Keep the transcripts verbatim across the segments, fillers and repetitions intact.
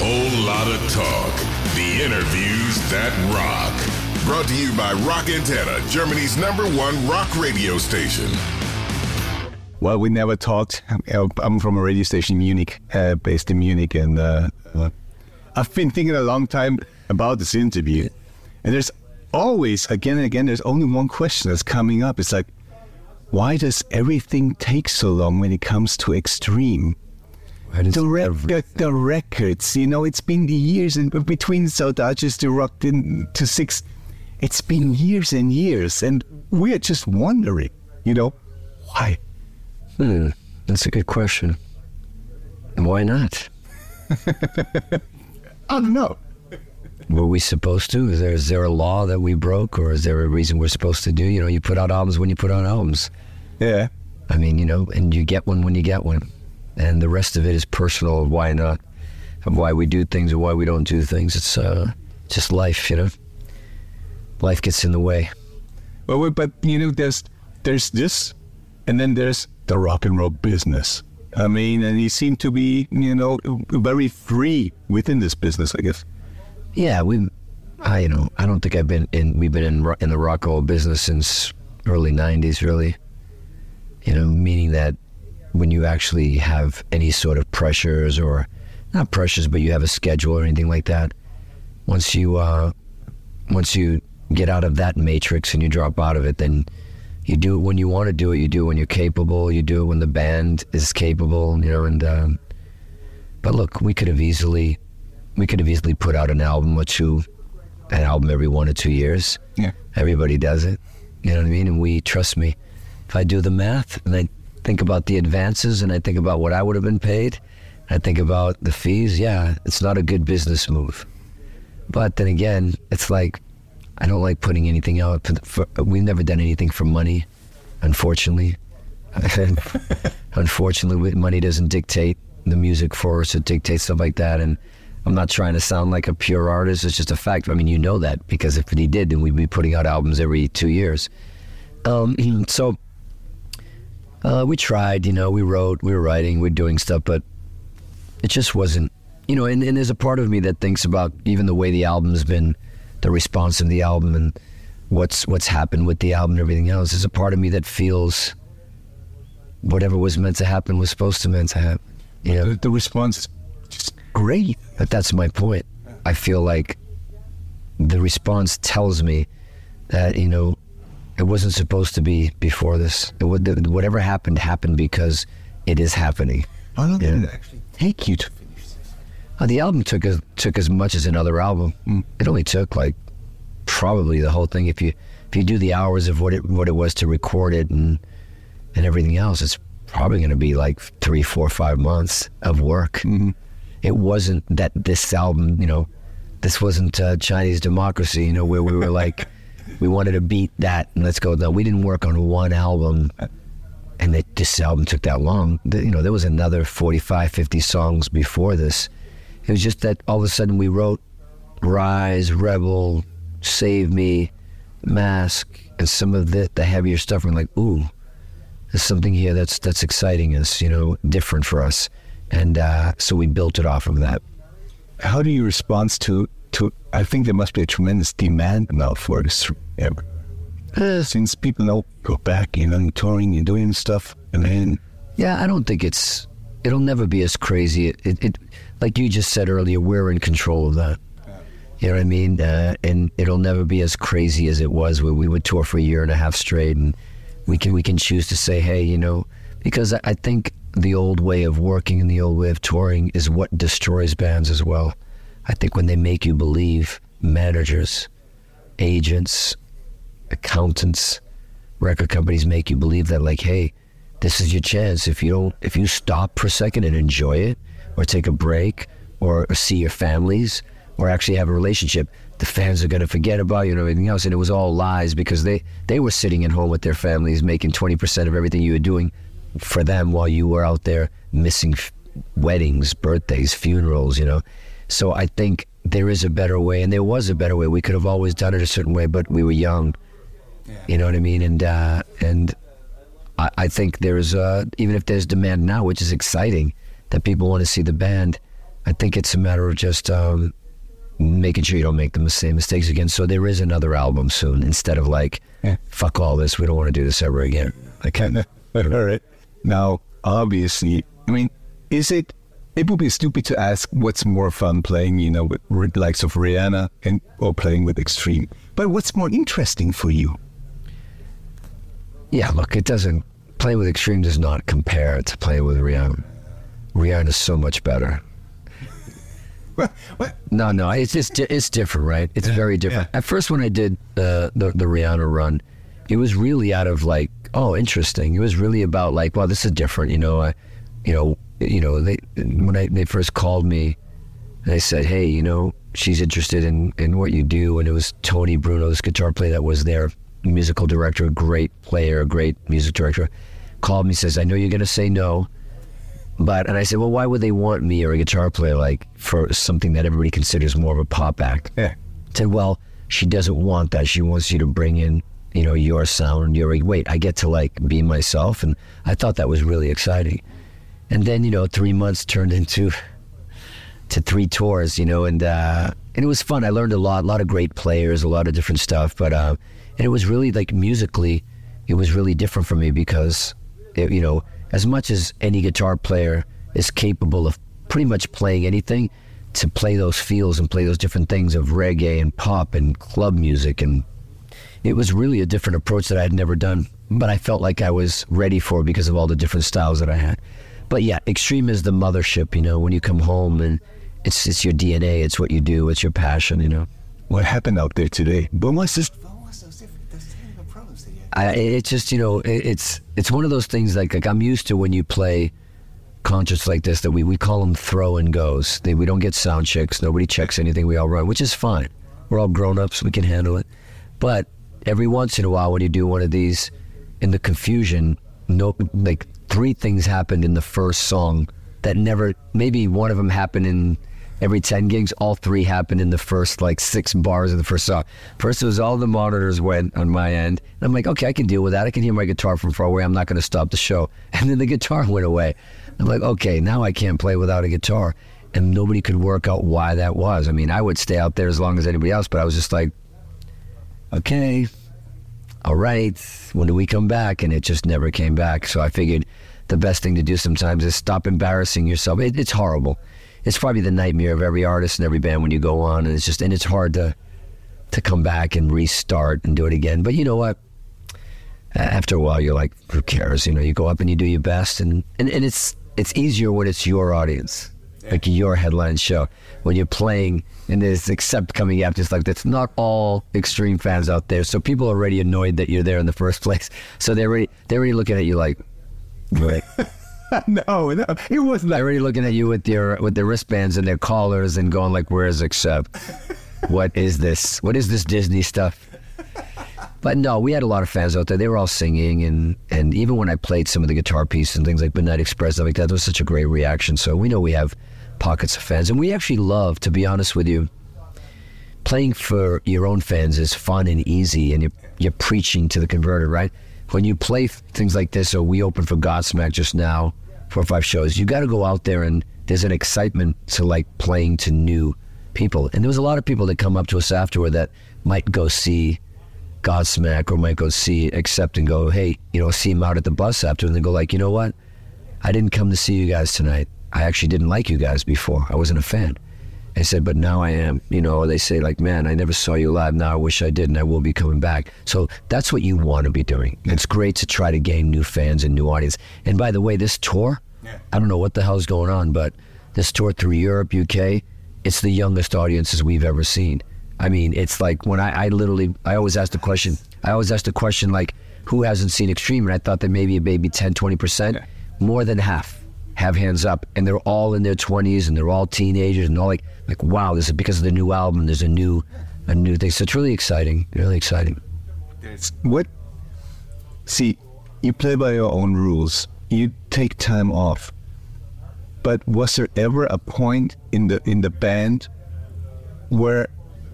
whole lot of talk. The interviews that rock. Brought to you by Rock Antenna, Germany's number one rock radio station. Well, we never talked. I'm from a radio station in Munich, uh, based in Munich, and uh, uh, I've been thinking a long time about this interview. And there's always, again and again, there's only one question that's coming up. It's like, why does everything take so long when it comes to Extreme? The, re- the records, you know, it's been the years in between Saudages to Rock to Six. It's been years and years, and we're just wondering, you know, why? Hmm, that's a good question. Why not? I don't know. Were we supposed to? Is there, is there a law that we broke, or is there a reason we're supposed to do? You know, you put out albums when you put out albums. Yeah. I mean, you know, and you get one when you get one. And the rest of it is personal of why not, of why we do things or why we don't do things. It's uh, just life, you know? Life gets in the way. Well, but, you know, there's there's this, and then there's the rock and roll business. I mean, and you seem to be, you know, very free within this business, I guess. Yeah, we, I you know, I don't think I've been in. We've been in in the rock and roll business since early nineties, really. You know, meaning that when you actually have any sort of pressures or not pressures, but you have a schedule or anything like that. Once you, uh, once you get out of that matrix and you drop out of it, then. You do it when you want to do it. You do it when you're capable. You do it when the band is capable, you know. And um, but look, we could have easily, we could have easily put out an album or two, an album every one or two years. Yeah, everybody does it. You know what I mean? And we, trust me, if I do the math and I think about the advances and I think about what I would have been paid, I think about the fees. Yeah, it's not a good business move. But then again, it's like. I don't like putting anything out. For the, for, we've never done anything for money, unfortunately. Unfortunately, money doesn't dictate the music for us. It dictates stuff like that. And I'm not trying to sound like a pure artist. It's just a fact. I mean, you know that, because if he did, then we'd be putting out albums every two years. Um, so uh, we tried, you know, we wrote, we were writing, we were doing stuff, but it just wasn't, you know, and, and there's a part of me that thinks about even the way the album's been, the response of the album and what's what's happened with the album and everything else. There's a part of me that feels whatever was meant to happen was supposed to meant to happen. You know? the, the response is just great. But that's my point. I feel like the response tells me that, you know, it wasn't supposed to be before this. It would, whatever happened, happened because it is happening. How long did it actually take you to... Uh, the album took as, took as much as another album. Mm. It only took like probably the whole thing. If you if you do the hours of what it what it was to record it and and everything else, it's probably going to be like three, four, five months of work. Mm-hmm. It wasn't that this album, you know, this wasn't uh, Chinese Democracy, you know, where we were like, we wanted to beat that and let's go. No, we didn't work on one album, and that this album took that long. The, you know, there was another forty-five, fifty songs before this. It was just that all of a sudden we wrote Rise, Rebel, Save Me, Mask, and some of the, the heavier stuff. We're like, ooh, there's something here that's that's exciting us, you know, different for us. And uh, so we built it off of that. How do you respond to, to I think there must be a tremendous demand now for this. Uh, Since people now go back and you know, touring and doing stuff. And then. Yeah, I don't think it's, it'll never be as crazy. It, it, it Like you just said earlier, we're in control of that. You know what I mean? Uh, and it'll never be as crazy as it was where we would tour for a year and a half straight, and we can we can choose to say, hey, you know, because I think the old way of working and the old way of touring is what destroys bands as well. I think when they make you believe managers, agents, accountants, record companies make you believe that, like, hey, this is your chance. If you don't, if you stop for a second and enjoy it, or take a break, or, or see your families, or actually have a relationship, the fans are going to forget about you and everything else. And it was all lies, because they, they were sitting at home with their families, making twenty percent of everything you were doing for them while you were out there missing f- weddings, birthdays, funerals, you know. So I think there is a better way, and there was a better way. We could have always done it a certain way, but we were young. Yeah. You know what I mean? And uh, and I, I think there is, uh, even if there's demand now, which is exciting, that people want to see the band. I I think it's a matter of just um, making sure you don't make the same mistakes again. So there is another album soon instead of like, yeah. fuck all this, we don't want to do this ever again. Okay. All right. Now, obviously, I mean, is it, it would be stupid to ask what's more fun playing, you know, with likes of Rihanna and or playing with Extreme. But what's more interesting for you? Yeah, look, it doesn't, playing with Extreme does not compare to playing with Rihanna. Rihanna's so much better. What? What? No, no, it's just, it's different, right? It's yeah, very different. Yeah. At first when I did uh, the, the Rihanna run, it was really out of like, oh, interesting. It was really about like, wow, this is different, you know, I, you know, you know, they when I, they first called me, they said, hey, you know, she's interested in, in what you do. And it was Tony Bruno's guitar player that was their musical director, a great player, a great music director, called me, says, I know you're going to say no, but, and I said, well, why would they want me or a guitar player like for something that everybody considers more of a pop act? Yeah. I said, well, she doesn't want that. She wants you to bring in, you know, your sound, your, wait, I get to like be myself. And I thought that was really exciting. And then, you know, three months turned into to three tours, you know, and uh, and it was fun. I learned a lot, a lot of great players, a lot of different stuff. But uh, and it was really like musically, it was really different for me because, it, you know, as much as any guitar player is capable of pretty much playing anything, to play those feels and play those different things of reggae and pop and club music. And it was really a different approach that I had never done, but I felt like I was ready for it because of all the different styles that I had. But yeah, Extreme is the mothership, you know, when you come home and it's it's your D N A, it's what you do, it's your passion, you know. What happened out there today? But my sister, I, it's just, you know, it, it's it's one of those things like, like I'm used to when you play concerts like this that we, we call them throw and goes. They, we don't get sound checks, nobody checks anything, we all run, which is fine. We're all grown-ups, we can handle it. But every once in a while when you do one of these, in the confusion, no, like... three things happened in the first song that never, maybe one of them happened in every ten gigs, all three happened in the first like six bars of the first song. First it was all the monitors went on my end, and I'm like, okay, I can deal with that. I can hear my guitar from far away, I'm not gonna stop the show. And then the guitar went away. I'm like, okay, now I can't play without a guitar. And nobody could work out why that was. I mean, I would stay out there as long as anybody else, but I was just like, okay, all right, when do we come back? And it just never came back. So I figured the best thing to do sometimes is stop embarrassing yourself. It, it's horrible. It's probably the nightmare of every artist and every band when you go on, and it's just, and it's hard to to come back and restart and do it again. But you know what? After a while, you're like, who cares? You know, you go up and you do your best, and, and, and it's it's easier when it's your audience, like your headline show. When you're playing and there's Accept coming after, it's like, that's not all Extreme fans out there. So people are already annoyed that you're there in the first place. So they're already, they're already looking at you like, wait. no, no, it wasn't. They're already looking at you with their, with their wristbands and their collars and going like, where's Accept? What is this? What is this Disney stuff? But no, we had a lot of fans out there. They were all singing, and, and even when I played some of the guitar pieces and things like Midnight Express, stuff like that, there was such a great reaction. So we know we have pockets of fans, and we actually love, to be honest with you, playing for your own fans is fun and easy, and you're, you're preaching to the converted, right? When you play things like this, or we opened for Godsmack just now, four or five shows, you got to go out there, and there's an excitement to like playing to new people. And there was a lot of people that come up to us afterward that might go see Godsmack or might go see Accept and go, hey, you know, see him out at the bus after, and they go like, you know what? I didn't come to see you guys tonight. I actually didn't like you guys before. I wasn't a fan. I said, but now I am. You know, they say like, man, I never saw you live. Now I wish I did, and I will be coming back. So that's what you want to be doing. Yeah. It's great to try to gain new fans and new audience. And by the way, this tour, yeah. I don't know what the hell's going on, but this tour through Europe, U K, it's the youngest audiences we've ever seen. I mean, it's like when I, I literally, I always ask the question, I always ask the question like, who hasn't seen Extreme? And I thought that maybe, maybe ten, twenty percent, yeah. More than half have hands up, and they're all in their twenties, and they're all teenagers, and all like, like, wow, this is because of the new album. There's a new, a new thing. So it's really exciting, really exciting. What? See, you play by your own rules. You take time off. But was there ever a point in the in the band where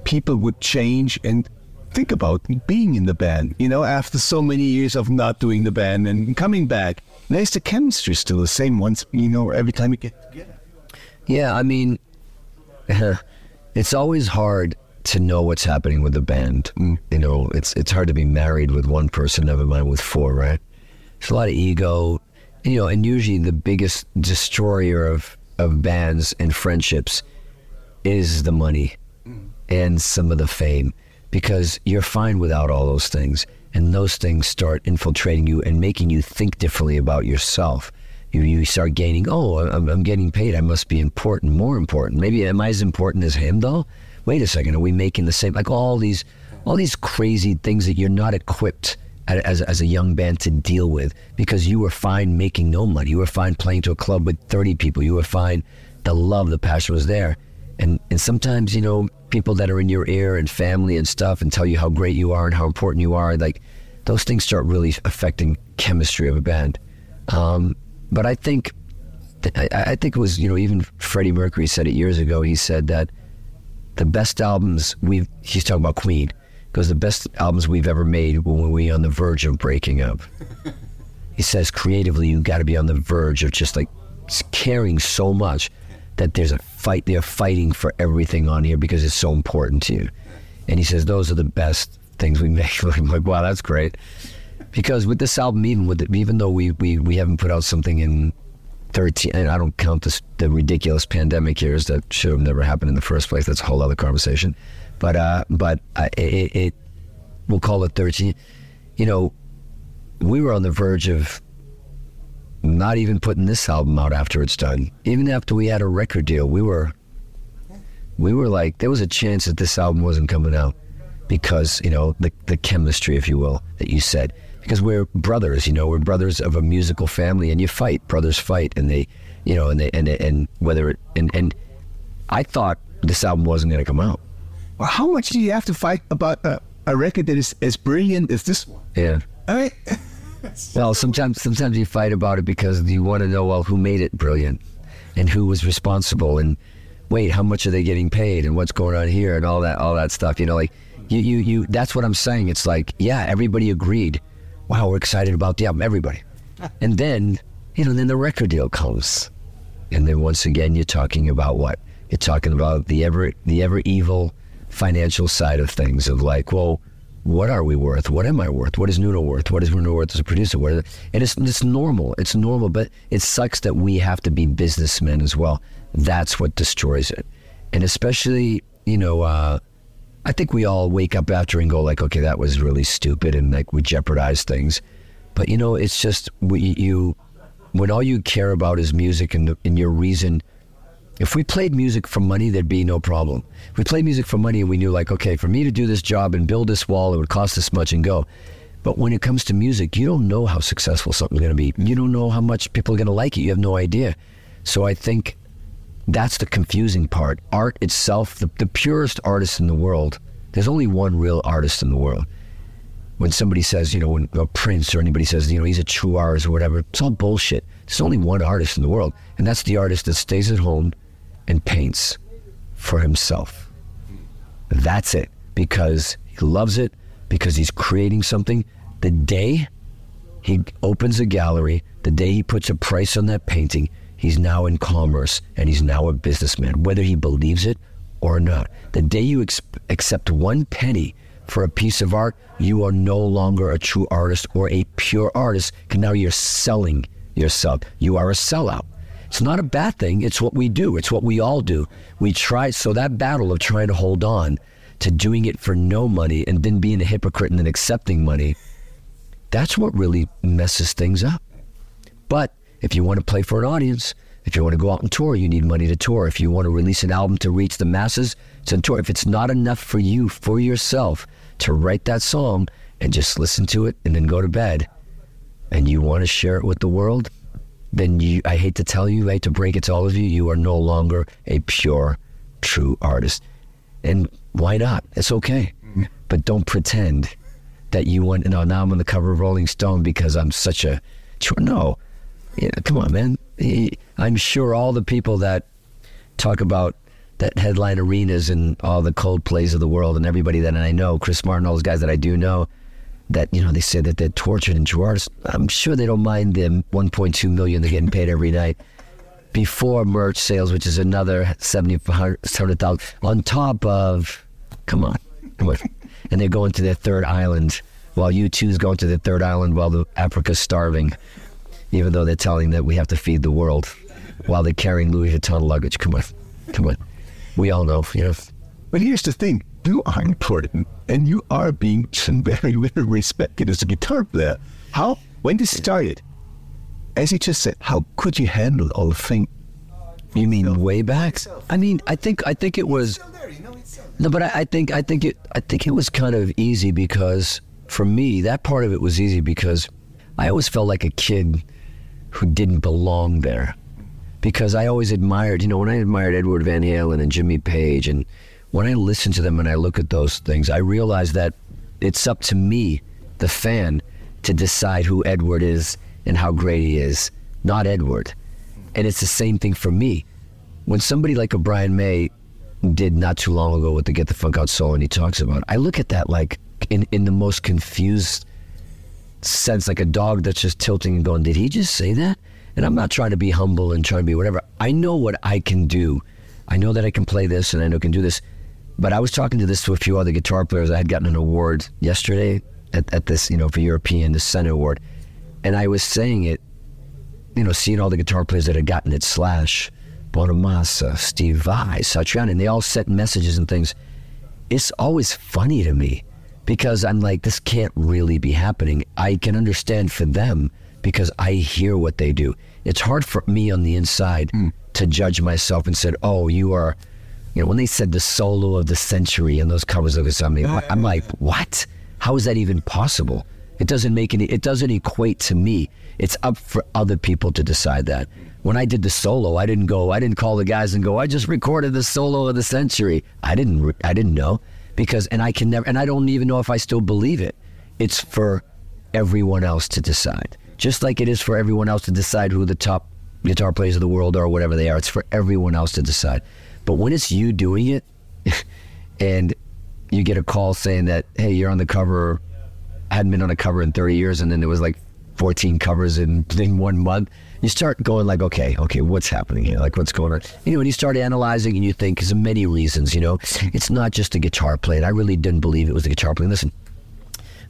people would change and think about being in the band? You know, after so many years of not doing the band and coming back. There's the chemistry still the same once, you know, every time you get together. Yeah, I mean, It's always hard to know what's happening with the band. Mm. You know, it's it's hard to be married with one person, never mind with four, right? It's a lot of ego, you know, and usually the biggest destroyer of, of bands and friendships is the money mm. and some of the fame, because you're fine without all those things, and those things start infiltrating you and making you think differently about yourself. You, you start gaining, oh, I'm, I'm getting paid, I must be important, more important. Maybe am I as important as him, though? Wait a second, are we making the same? Like all these all these crazy things that you're not equipped as, as a young band to deal with, because you were fine making no money. You were fine playing to a club with thirty people. You were fine. The love, the passion was there. And and sometimes, you know, people that are in your ear and family and stuff and tell you how great you are and how important you are, like those things start really affecting chemistry of a band. Um, but I think, I, I think it was, you know, even Freddie Mercury said it years ago. He said that the best albums we've, he's talking about Queen, because the best albums we've ever made were when we were on the verge of breaking up. He says creatively, you got to be on the verge of just like caring so much that there's a fight, they're fighting for everything on here because it's so important to you. And he says, those are the best things we make. I'm like, wow, that's great. Because with this album, even with it, even though we, we, we haven't put out something in thirteen, and I don't count this, the ridiculous pandemic years that should have never happened in the first place. That's a whole other conversation. But uh, but uh, it, it, we'll call it thirteen. You know, we were on the verge of not even putting this album out after it's done. Even after we had a record deal, we were, we were like, there was a chance that this album wasn't coming out because, you know, the the chemistry, if you will, that you said. Because we're brothers, you know, we're brothers of a musical family, and you fight, brothers fight, and they, you know, and they, and and whether it, and, and I thought this album wasn't going to come out. Well, how much do you have to fight about a, a record that is as brilliant as this one? Yeah. I mean, well, sometimes, sometimes you fight about it because you want to know, well, who made it brilliant and who was responsible, and wait, how much are they getting paid and what's going on here and all that, all that stuff, you know, like you, you, you, that's what I'm saying. It's like, yeah, everybody agreed. Wow, we're excited about the album, everybody. And then, you know, then the record deal comes. And then once again, you're talking about what? You're talking about the ever the ever evil financial side of things, of like, well, what are we worth? What am I worth? What is Nuno worth? What is Nuno worth as a producer? What are they? And it's, it's normal, it's normal, but it sucks that we have to be businessmen as well. That's what destroys it. And especially, you know, uh, I think we all wake up after and go like, okay, that was really stupid, and like we jeopardize things. But you know, it's just we, you when all you care about is music and, the, and your reason. If we played music for money, there'd be no problem. If we played music for money and we knew like, okay, for me to do this job and build this wall, it would cost this much and go. But when it comes to music, you don't know how successful something's going to be. You don't know how much people are going to like it. You have no idea. So I think that's the confusing part. Art itself, the, the purest artist in the world, there's only one real artist in the world. When somebody says, you know, when a Prince or anybody says, you know, he's a true artist or whatever, it's all bullshit. There's only one artist in the world, and that's the artist that stays at home and paints for himself. That's it, because he loves it, because he's creating something. The day he opens a gallery, the day he puts a price on that painting, he's now in commerce, and he's now a businessman, whether he believes it or not. The day you ex- accept one penny for a piece of art, you are no longer a true artist or a pure artist, because now you're selling yourself. You are a sellout. It's not a bad thing. It's what we do. It's what we all do. We try. So that battle of trying to hold on to doing it for no money and then being a hypocrite and then accepting money, that's what really messes things up. But if you want to play for an audience, if you want to go out and tour, you need money to tour. If you want to release an album to reach the masses, it's on tour. If it's not enough for you, for yourself, to write that song and just listen to it and then go to bed, and you want to share it with the world, then you, I hate to tell you, I hate to break it to all of you, you are no longer a pure, true artist. And why not? It's okay. But don't pretend that you want, you know, now I'm on the cover of Rolling Stone because I'm such a, no. Yeah, come on, man. He, I'm sure all the people that talk about that headline arenas and all the Coldplays of the world and everybody that I know, Chris Martin, all those guys that I do know, that, you know, they say that they're tortured and true artists. I'm sure they don't mind them one point two million they're getting paid every night before merch sales, which is another seventy thousand on top of, come on, come on. And they're going to their third island, while U two's going to their third island while the Africa's starving, even though they're telling that we have to feed the world while they're carrying Louis Vuitton luggage. Come on, come on. We all know, you know. But here's the thing. You are important, and you are being very, very respected as a guitar player. How, when this started, as you just said, how could you handle all the thing? You mean way back? I mean, I think, I think it was. No, but I, I think, I think it, I think it was kind of easy because for me, that part of it was easy because I always felt like a kid who didn't belong there, because I always admired, you know, when I admired Edward Van Halen and Jimmy Page and. When I listen to them and I look at those things, I realize that it's up to me, the fan, to decide who Edward is and how great he is, not Edward. And it's the same thing for me. When somebody like a Brian May did not too long ago with the Get the Funk Out Soul, and he talks about it, I look at that like in, in the most confused sense, like a dog that's just tilting and going, did he just say that? And I'm not trying to be humble and trying to be whatever. I know what I can do. I know that I can play this and I know I can do this. But I was talking to this to a few other guitar players. I had gotten an award yesterday at, at this, you know, for European, the Senate Award. And I was saying it, you know, seeing all the guitar players that had gotten it, Slash, Bonamassa, Steve Vai, Satriani, and they all sent messages and things. It's always funny to me because I'm like, this can't really be happening. I can understand for them because I hear what they do. It's hard for me on the inside mm. to judge myself and said, oh, you are... You know, when they said the solo of the century and those covers of something, I'm like, what? How is that even possible? It doesn't make any, it doesn't equate to me. It's up for other people to decide that. When I did the solo, I didn't go, I didn't call the guys and go, I just recorded the solo of the century. I didn't, I didn't know because, and I can never, and I don't even know if I still believe it. It's for everyone else to decide. Just like it is for everyone else to decide who the top guitar players of the world are, or whatever they are. It's for everyone else to decide. But when it's you doing it and you get a call saying that, hey, you're on the cover, I hadn't been on a cover in thirty years, and then there was like fourteen covers in, in one month, you start going like, okay, okay, what's happening here? Like, what's going on? You know, and you start analyzing and you think, because of many reasons, you know, it's not just a guitar play. And I really didn't believe it was a guitar play. Listen,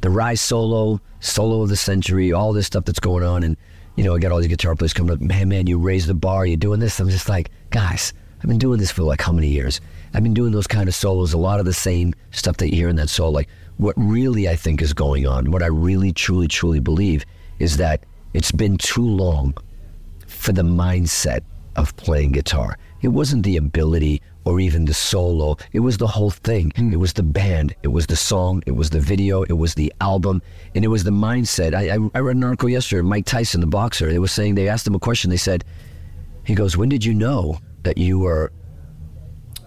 the Rise solo, solo of the century, all this stuff that's going on. And, you know, I got all these guitar players coming up, man, man, you raise the bar, you're doing this. I'm just like, guys. I've been doing this for like how many years? I've been doing those kind of solos, a lot of the same stuff that you hear in that solo. Like what really I think is going on, what I really, truly, truly believe is that it's been too long for the mindset of playing guitar. It wasn't the ability or even the solo. It was the whole thing. Mm. It was the band. It was the song. It was the video. It was the album. And it was the mindset. I, I, I read an article yesterday, Mike Tyson, the boxer. They were saying, they asked him a question. They said, he goes, when did you know that you were,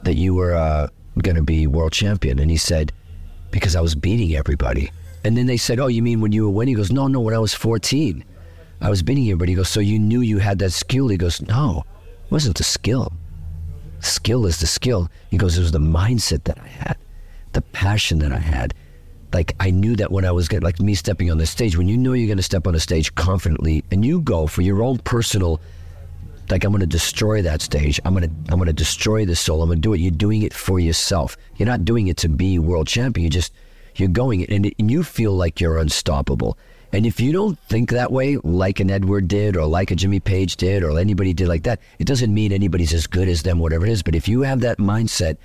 that you were uh, going to be world champion? And he said, because I was beating everybody. And then they said, oh, you mean when you were winning? He goes, no, no, when I was fourteen, I was beating everybody. He goes, so you knew you had that skill? He goes, no, it wasn't the skill. Skill is the skill. He goes, it was the mindset that I had, the passion that I had. Like, I knew that when I was going, like me stepping on the stage, when you know you're going to step on a stage confidently and you go for your own personal, like, I'm going to destroy that stage. I'm going to I'm going to destroy this soul. I'm going to do it. You're doing it for yourself. You're not doing it to be world champion. You just, you're going it, and, it, and you feel like you're unstoppable. And if you don't think that way, like an Edward did, or like a Jimmy Page did, or anybody did like that, it doesn't mean anybody's as good as them, whatever it is. But if you have that mindset,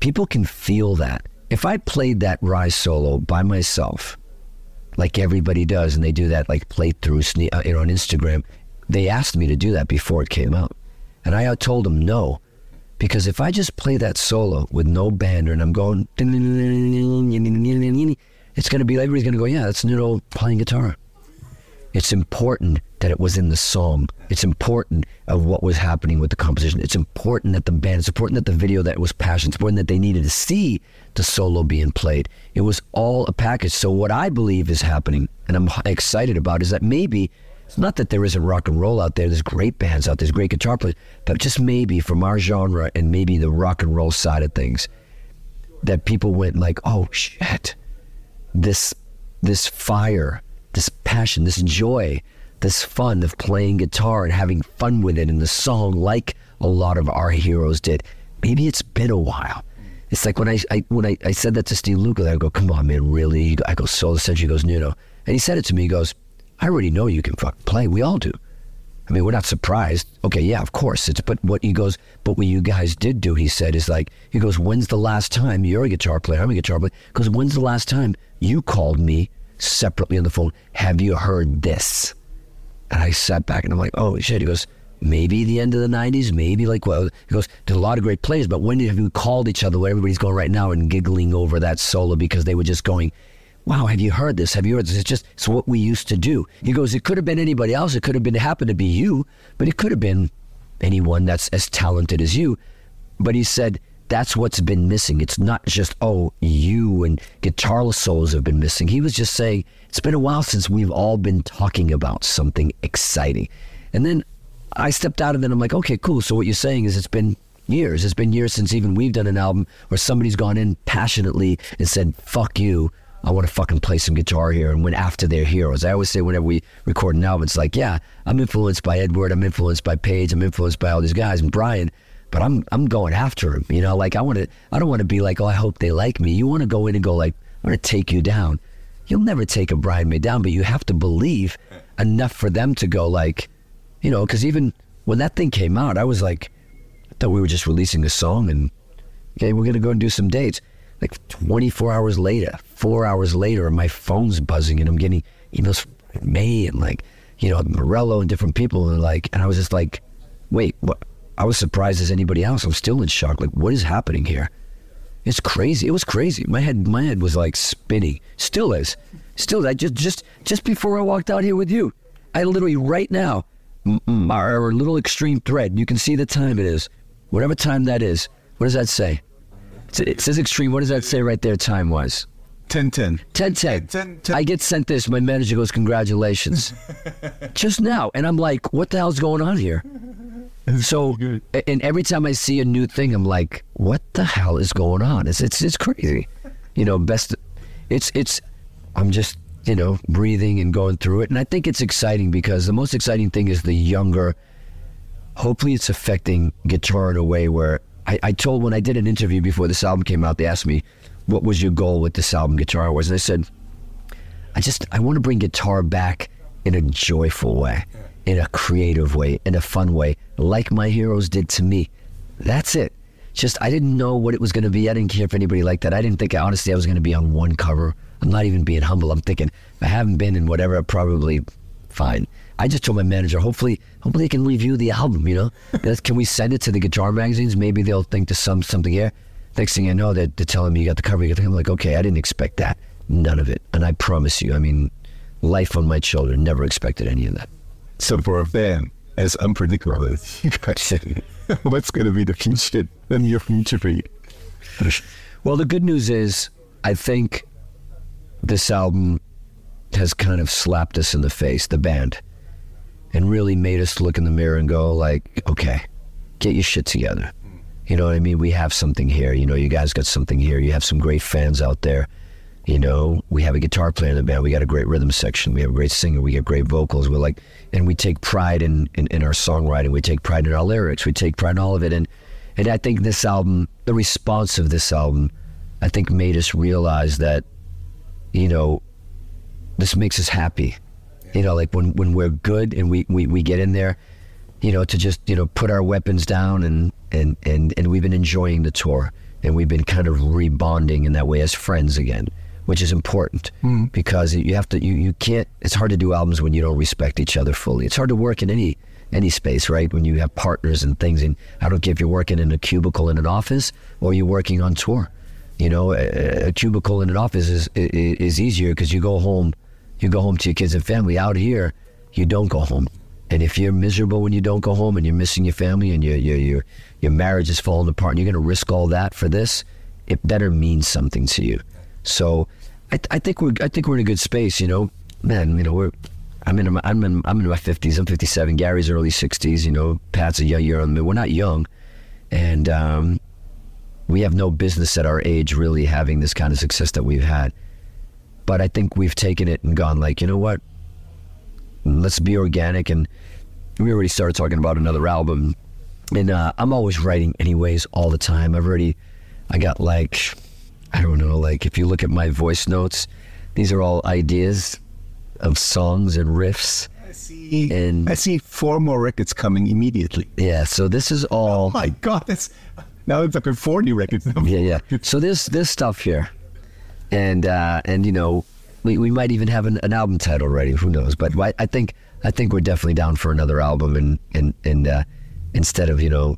people can feel that. If I played that Rise solo by myself, like everybody does, and they do that, like playthrough, uh, you know, on Instagram. They asked me to do that before it came out. And I told them no, because if I just play that solo with no band and I'm going, it's going to be, everybody's going to go, yeah, that's Nuno playing guitar. It's important that it was in the song. It's important of what was happening with the composition. It's important that the band, it's important that the video, that it was passion. It's important that they needed to see the solo being played. It was all a package. So what I believe is happening, and I'm excited about, is that maybe, it's not that there isn't rock and roll out there. There's great bands out there. There's great guitar players. But just maybe from our genre and maybe the rock and roll side of things, that people went like, oh, shit. This, this fire, this passion, this joy, this fun of playing guitar and having fun with it in the song like a lot of our heroes did. Maybe it's been a while. It's like when I, I when I, I said that to Steve Lukather, I go, come on, man, really? I go, Soul Ascension. He goes, Nuno. And he said it to me, he goes, I already know you can fucking play. We all do. I mean, we're not surprised. Okay, yeah, of course. It's But what he goes, but what you guys did do, he said, is like, he goes, when's the last time you're a guitar player? I'm a guitar player. He goes, when's the last time you called me separately on the phone? Have you heard this? And I sat back and I'm like, oh, shit. He goes, maybe the end of the nineties, maybe like, well, he goes, there's a lot of great players, but when have you called each other where everybody's going right now and giggling over that solo because they were just going, wow, have you heard this? Have you heard this? It's just, it's what we used to do. He goes, it could have been anybody else. It could have been, happened to be you, but it could have been anyone that's as talented as you. But he said, that's what's been missing. It's not just, oh, you and guitarless solos have been missing. He was just saying, it's been a while since we've all been talking about something exciting. And then I stepped out of it and I'm like, okay, cool. So what you're saying is it's been years. It's been years since even we've done an album where somebody's gone in passionately and said, fuck you. I want to fucking play some guitar here, and went after their heroes. I always say whenever we record an album, it's like, yeah, I'm influenced by Edward, I'm influenced by Page, I'm influenced by all these guys and Brian, but I'm I'm going after him. You know, like I want to, I don't want to be like, oh, I hope they like me. You want to go in and go like, I'm going to take you down. You'll never take a Brian May down, but you have to believe enough for them to go like, you know, because even when that thing came out, I was like, I thought we were just releasing a song and okay, we're going to go and do some dates. Like twenty-four hours later, four hours later, my phone's buzzing and I'm getting emails from May and like, you know, Morello and different people. And like, and I was just like, wait, what? I was surprised as anybody else. I'm still in shock. Like, what is happening here? It's crazy. It was crazy. My head, my head was like spinning. Still is. Still is. I just, just, just before I walked out here with you, I literally right now, our little extreme thread, you can see the time it is. Whatever time that is, what does that say? It says extreme. What does that say right there time-wise? ten ten. ten ten. I get sent this. My manager goes, congratulations. Just now. And I'm like, what the hell's going on here? So, and every time I see a new thing, I'm like, what the hell is going on? It's it's, it's crazy. You know, best, it's, it's, I'm just, you know, breathing and going through it. And I think it's exciting because the most exciting thing is the younger, hopefully it's affecting guitar in a way where, I, I told when I did an interview before this album came out, they asked me, what was your goal with this album, guitar was? And I said, I just, I want to bring guitar back in a joyful way, in a creative way, in a fun way, like my heroes did to me. That's it. Just, I didn't know what it was going to be. I didn't care if anybody liked that. I didn't think, honestly, I was going to be on one cover. I'm not even being humble. I'm thinking, if I haven't been in whatever, probably fine. I just told my manager, hopefully, hopefully they can review the album, you know? Can we send it to the guitar magazines? Maybe they'll think to some something here. Next thing I know, they're, they're telling me you got the cover. I'm like, okay, I didn't expect that. None of it. And I promise you, I mean, life on my shoulder, never expected any of that. So for a fan, as unpredictable as you guys, what's going to be the future and your future for you? Well, the good news is, I think this album has kind of slapped us in the face, the band. And really made us look in the mirror and go like, okay, get your shit together. You know what I mean? We have something here. You know, you guys got something here. You have some great fans out there. You know, we have a guitar player in the band. We got a great rhythm section. We have a great singer. We got great vocals. We're like, and we take pride in, in, in our songwriting. We take pride in our lyrics. We take pride in all of it. And, and I think this album, the response of this album, I think made us realize that, you know, this makes us happy. You know, like when, when we're good and we, we, we get in there, you know, to just, you know, put our weapons down and, and, and, and we've been enjoying the tour and we've been kind of rebonding in that way as friends again, which is important mm. because you have to, you, you can't, it's hard to do albums when you don't respect each other fully. It's hard to work in any, any space, right? When you have partners and things, and I don't care if you're working in a cubicle in an office or you're working on tour, you know, a, a cubicle in an office is, is, is easier because you go home. You go home to your kids and family. Out here, you don't go home. And if you're miserable when you don't go home and you're missing your family and your your your, your marriage is falling apart and you're going to risk all that for this, it better means something to you. So I, th- I think we're I think we're in a good space, you know. Man, you know, we're I'm in my, I'm in I'm in my fifties. I'm fifty-seven. Gary's early sixties, you know. Pat's a young year on me. We're not young. And um, we have no business at our age really having this kind of success that we've had. But I think we've taken it and gone like, you know what? let's be organic. And we already started talking about another album. And uh, I'm always writing anyways, all the time. I've already, I got like, I don't know, like if you look at my voice notes, these are all ideas of songs and riffs. I see. And I see four more records coming immediately. Yeah, so this is all. Oh my God, that's, now it's up in four new records. Yeah, yeah. So there's this stuff here. And, uh, and you know, we, we might even have an, an album title ready, who knows. But I think I think we're definitely down for another album. And, and, and uh, instead of, you know,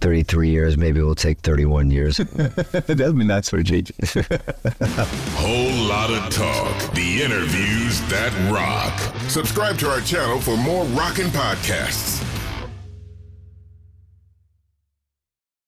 thirty-three years, maybe we'll take thirty-one years. That'll be nice for a change. Whole Lot of Talk, the interviews that rock. Subscribe to our channel for more rockin' podcasts.